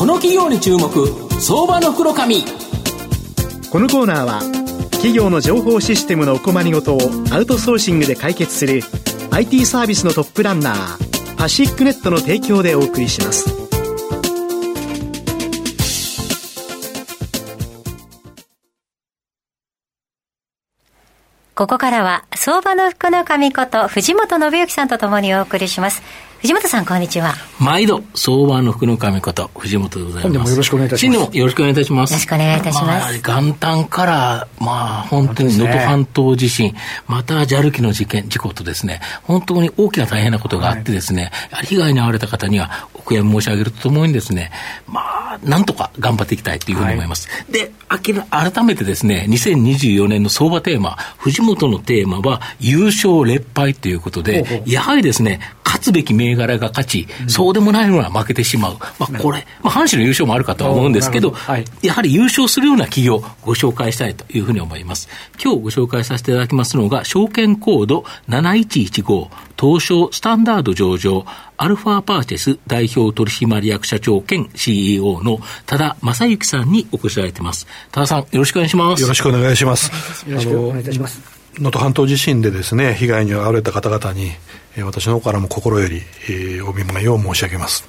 この企業に注目、相場の袋紙。このコーナーは企業の情報システムのお困りごとをアウトソーシングで解決する IT サービスのトップランナーパシフィックネットの提供でお送りします。ここからは相場の福の神こと藤本信之さんとともにお送りします。藤本さん、こんにちは。毎度相場の福の神こと藤本でございます。今年もよろしくお願いいたします。新年もよろしくお願いいたします。よろしくお願いいたします。元旦から本当に能登半島地震、またJAL機の事故とですね、本当に大きな大変なことがあってですね、はい、被害に遭われた方にはお悔やみ申し上げるとともにですね、なんとか頑張っていきたいというふうに思います。はい、で、改めてですね、2024年の相場テーマ、藤本のテーマは優勝劣敗ということで、やはりですね、勝つべき銘柄が勝ち、そうでもないのは負けてしまう。これ、阪神の優勝もあるかとは思うんですけど、やはり優勝するような企業をご紹介したいというふうに思います。今日ご紹介させていただきますのが、証券コード7115、東証スタンダード上場、アルファパーチェス代表取締役社長兼 CEO の多田正幸さんにお越しいただいています。多田さん、よろしくお願いします。よろしくお願いします。よろしくお願いいたします。能登半島地震でですね、被害に遭われた方々に、私の方からも心より、お見舞いを申し上げます。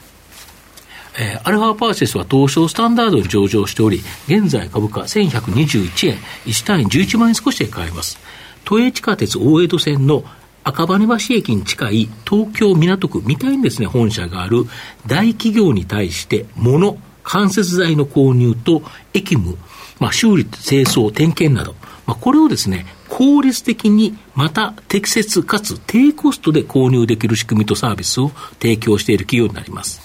アルファパーセスは東証スタンダードに上場しており、現在株価1121円、1単位11万円少しで買えます。都営地下鉄大江戸線の赤羽橋駅に近い東京港区みたいにですね、本社がある大企業に対して物、間接材の購入と駅務、修理、清掃、点検など、これをですね、効率的にまた適切かつ低コストで購入できる仕組みとサービスを提供している企業になります。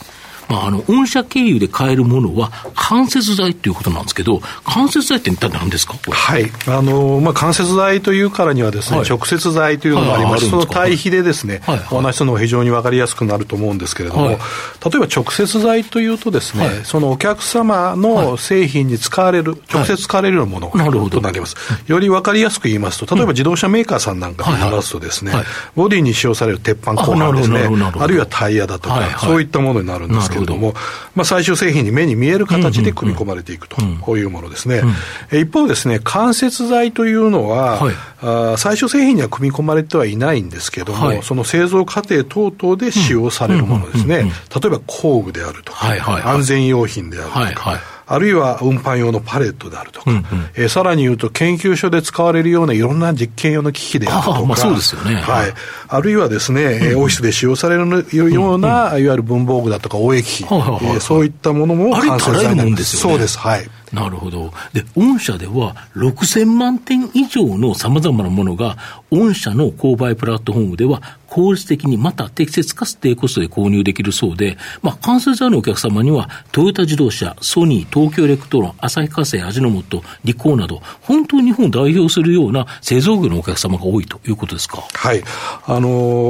御社経由で買えるものは間接材ということなんですけど、間接材って一体何ですか？はい、間接材というからにはですね、直接材というのがあります。その対比でですね、お話しするのが非常に分かりやすくなると思うんですけれども、例えば直接材というとですね、そのお客様の製品に使われる、直接使われるようなものとなります。より分かりやすく言いますと、例えば自動車メーカーさんなんかになりますとですね、ボディに使用される鉄板コーナーですね、あるいはタイヤだとか、そういったものになるんですけども、最終製品に目に見える形で組み込まれていくと、こういうものですね。一方ですね、間接材というのは、最終製品には組み込まれてはいないんですけども、その製造過程等々で使用されるものですね。例えば工具であるとか、安全用品であるとか、あるいは運搬用のパレットであるとか、さらに言うと研究所で使われるようないろんな実験用の機器であるとか、そうですよね。はい。あるいはですね、オフィスで使用されるような、いわゆる文房具だとか応益費、そういったものも間接材なんですよね。そうです。はい。なるほど。で、御社では6000万点以上の様々なものが御社の購買プラットフォームでは効率的にまた適切かつ低コストで購入できるそうで、間接材のお客様にはトヨタ自動車、ソニー、東京エレクトロン、旭化成、味の素、リコーなど、本当に日本を代表するような製造業のお客様が多いということですか？はい。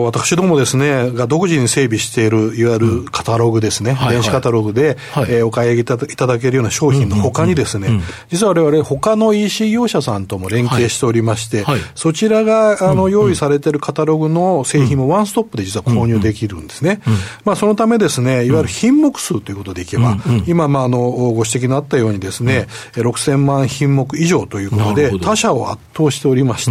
私どもですね、が独自に整備している、いわゆるカタログですね、電子カタログで、お買い上げいただけるような商品の他にですね、実は我々他の EC 業者さんとも連携しておりまして、そちらが用意されているカタログの製品もワンストップで実は購入できるんですね。そのためですね、いわゆる品目数ということでいけば、今ご指摘のあったようにですね、6000万品目以上ということで他社を圧倒しておりまし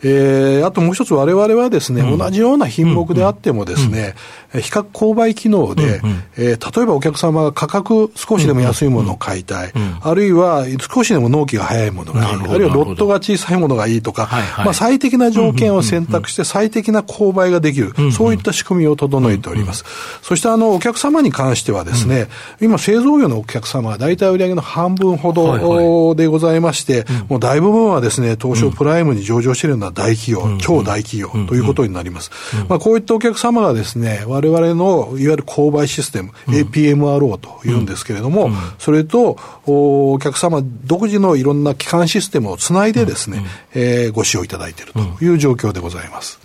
て、あともう一つ我々はですね、同じような品目であってもですね、比較購買機能で、例えばお客様が価格少しでも安いものを買いたい、あるいは少しでも納期が早いものがいい、あるいはロットが小さいものがいいとか、最適な条件を選択して最適な購買ができる、そういった仕組みを整えております。そしてお客様に関してはですね、今製造業のお客様は大体売上の半分ほどでございまして、もう大部分はですね、東証プライムに上場しているような大企業、超大企業ということになります。こういったお客様がですね、我々のいわゆる購買システム、APMRO というんですけれども、それとお客様独自のいろんな基幹システムをつないでですね、ご使用いただいているという状況でございます。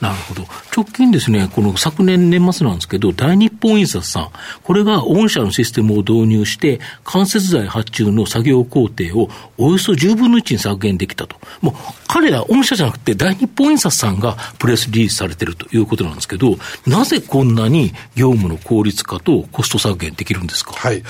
なるほど。直近ですね、この昨年年末なんですけど、大日本印刷さん、これが御社のシステムを導入して間接材発注の作業工程をおよそ10分の1に削減できたと。もう彼ら御社じゃなくて大日本印刷さんがプレスリリースされてるということなんですけど、なぜこんなに業務の効率化とコスト削減できるんですか。はい、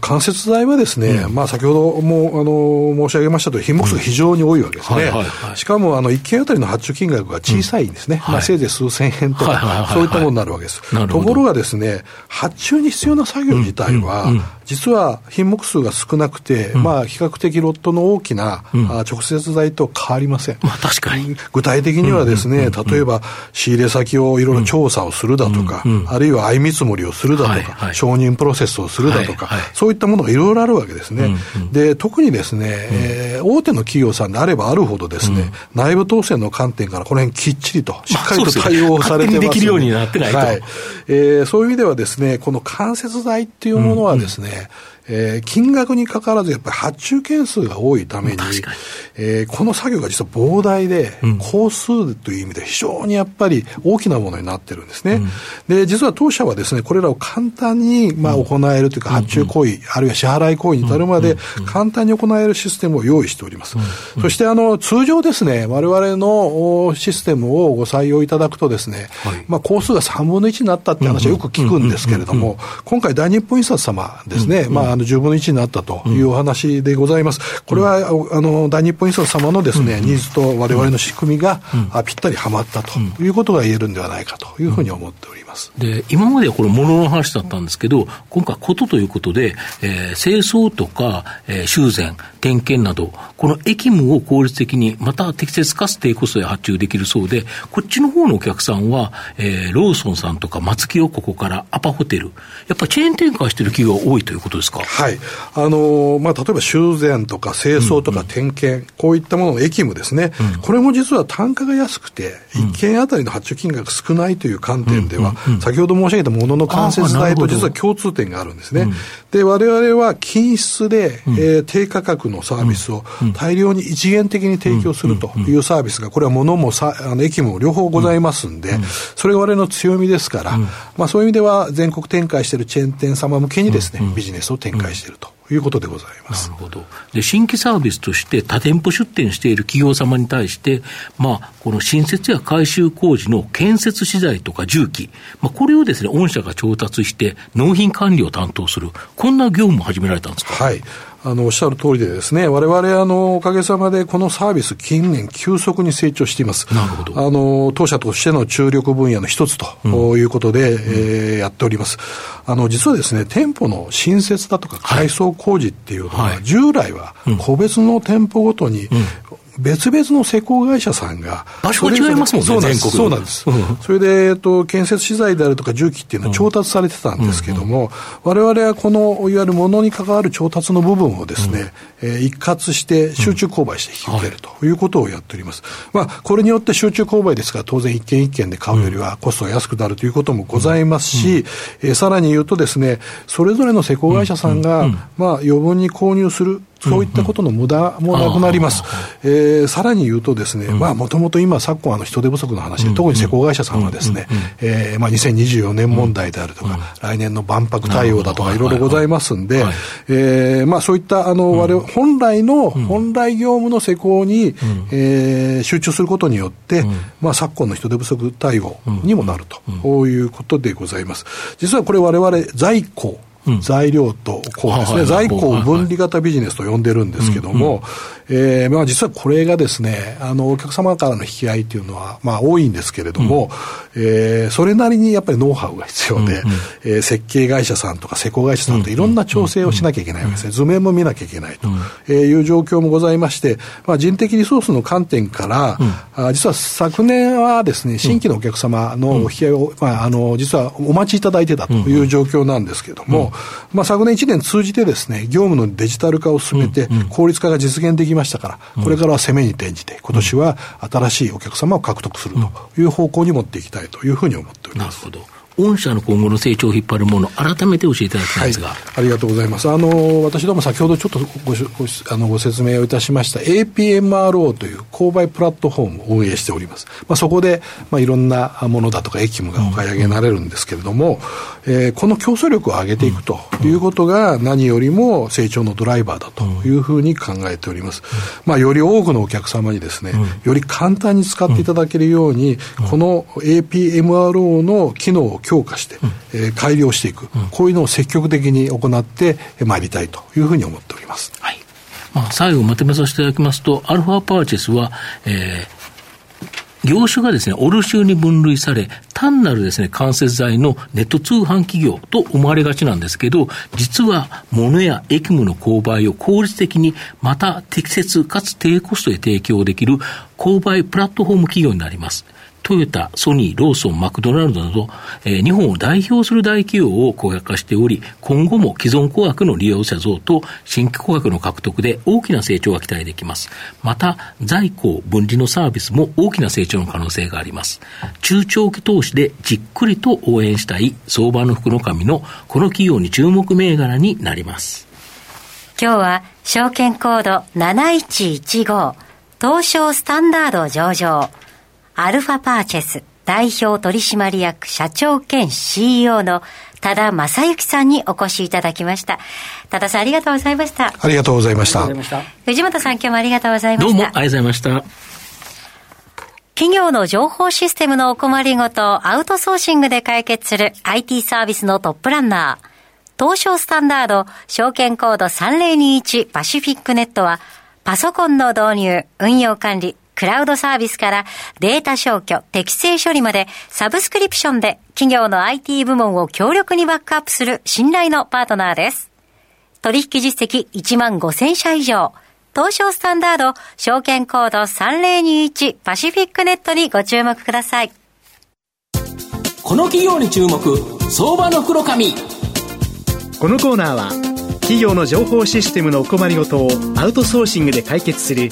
間接材はですね、まあ、先ほども申し上げましたとおり品目数が非常に多いわけですね、しかも1件あたりの発注金額が小さいんですね、せいぜい数千円とか、そういったものになるわけです。ところがですね、発注に必要な作業自体は、実は品目数が少なくて、まあ、比較的ロットの大きな、直接材と変わりません。まあ、確かに具体的にはですね、例えば仕入れ先をいろいろ調査をするだとか、あるいは相見積もりをするだとか、承認プロセスをするだとか、そういったものがいろいろあるわけですね、で特にですね、大手の企業さんであればあるほどですね、内部統制の観点からこの辺きっちりとしっかりと対応されてます、ね、勝手にできるようになってないと、そういう意味ではですね、この間接材っていうものはですね、金額にかかわらずやっぱり発注件数が多いために、この作業が実は膨大で、工数という意味で非常にやっぱり大きなものになってるんですね、で実は当社はですね、これらを簡単に、行えるというか、発注行為あるいは支払い行為に至るまで簡単に行えるシステムを用意しております、そして通常ですね、我々のシステムをご採用いただくとですね、工数が3分の1になったって話はよく聞くんですけれども、今回大日本印刷様ですね、10分の1になったというお話でございます、これは大日本印刷様のですね、ニーズと我々の仕組みが、ぴったりはまったということが言えるんではないかというふうに思っております。で今まではこれ物の話だったんですけど、今回ことということで、清掃とか、修繕点検などこの役務を効率的にまた適切かつ低コストで発注できるそうで、こっちの方のお客さんは、ローソンさんとか松木をここからアパホテル、やっぱりチェーン展開している企業が多いということですか。例えば修繕とか清掃とか点検、こういったものの役務ですね、これも実は単価が安くて、1件あたりの発注金額が少ないという観点では、先ほど申し上げたものの間接材と実は共通点があるんですね、で我々は均質で、低価格のサービスを大量に一元的に提供するというサービスが、これは物も役務も両方ございますんで、それが我々の強みですから、そういう意味では全国展開しているチェーン店様向けにですね、ビジネスを展開しているということでございます。なるほど。で新規サービスとして多店舗出店している企業様に対して、この新設や改修工事の建設資材とか重機、これをですね御社が調達して納品管理を担当する、こんな業務も始められたんですか。はい、おっしゃる通りでですね、我々おかげさまでこのサービス近年急速に成長しています。なるほど。当社としての注力分野の一つということで、やっております。実はですね、店舗の新設だとか改装工事っていうのは、従来は個別の店舗ごとに、別々の施工会社さんが場所が違いますもんね。そうなんです。それで、建設資材であるとか重機っていうのは調達されてたんですけども、我々はこのいわゆる物に関わる調達の部分をですね、一括して集中購買して引き受けるということをやっております。これによって集中購買ですから、当然一軒一軒で買うよりはコストが安くなるということもございますし、さらに言うとですね、それぞれの施工会社さんが、余分に購入する、そういったことの無駄もなくなります。さらに言うとですね、もともと今昨今人手不足の話で、特に施工会社さんはですね、2024年問題であるとか、来年の万博対応だとかいろいろございますんで、そういった本来業務の施工に、集中することによって、昨今の人手不足対応にもなるということでございます。実はこれ我々在庫材料と工ですね、在庫を分離型ビジネスと呼んでるんですけども、実はこれがですね、お客様からの引き合いというのは、多いんですけれども、それなりにやっぱりノウハウが必要で、設計会社さんとか施工会社さんといろんな調整をしなきゃいけないわけですね。図面も見なきゃいけないという状況もございまして、人的リソースの観点から、実は昨年はですね、新規のお客様のお引き合いを、実はお待ちいただいてたという状況なんですけれども、昨年1年通じてですね、業務のデジタル化を進めて効率化が実現できましたから、これからは攻めに転じて、今年は新しいお客様を獲得するという方向に持っていきたいというふうに思っております。なるほど。御社の今後の成長を引っ張るもの、改めて教えていただきたいんですが、はい、ありがとうございます。私ども先ほどちょっとご説明をいたしました APMRO という購買プラットフォームを運営しております、そこで、いろんなものだとか駅務がお買い上げになれるんですけれども、この競争力を上げていくということが何よりも成長のドライバーだというふうに考えております、より多くのお客様にですね、より簡単に使っていただけるように、この APMRO の機能を強化して、改良していく、こういうのを積極的に行ってまいりたいというふうに思っております、はい。最後まとめさせていただきますと、アルファパーチェスは、業種がですね、オルシューに分類され、単なるですね、間接材のネット通販企業と思われがちなんですけど、実は物や駅務の購買を効率的に、また適切かつ低コストで提供できる購買プラットフォーム企業になります。トヨタ、ソニー、ローソン、マクドナルドなど、日本を代表する大企業を公約化しており、今後も既存顧客の利用者増と新規顧客の獲得で大きな成長が期待できます。また、在庫分離のサービスも大きな成長の可能性があります。中長期投資でじっくりと応援したい相場の福の神のこの企業に注目銘柄になります。今日は証券コード7115東証スタンダード上場アルファパーチェス代表取締役社長兼 CEO の多田正幸さんにお越しいただきました。多田さん、ありがとうございました。ありがとうございました。藤本さん、今日もありがとうございました。どうもありがとうございました。企業の情報システムのお困りごとをアウトソーシングで解決する IT サービスのトップランナー、東証スタンダード証券コード3021パシフィックネットは、パソコンの導入、運用管理、クラウドサービスからデータ消去、適正処理までサブスクリプションで企業の IT 部門を強力にバックアップする信頼のパートナーです。取引実績15,000社以上。東証スタンダード証券コード3021パシフィックネットにご注目ください。この企業に注目、相場の黒髪。このコーナーは企業の情報システムのお困りごとをアウトソーシングで解決する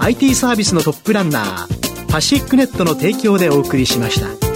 IT サービスのトップランナーパシフィックネットの提供でお送りしました。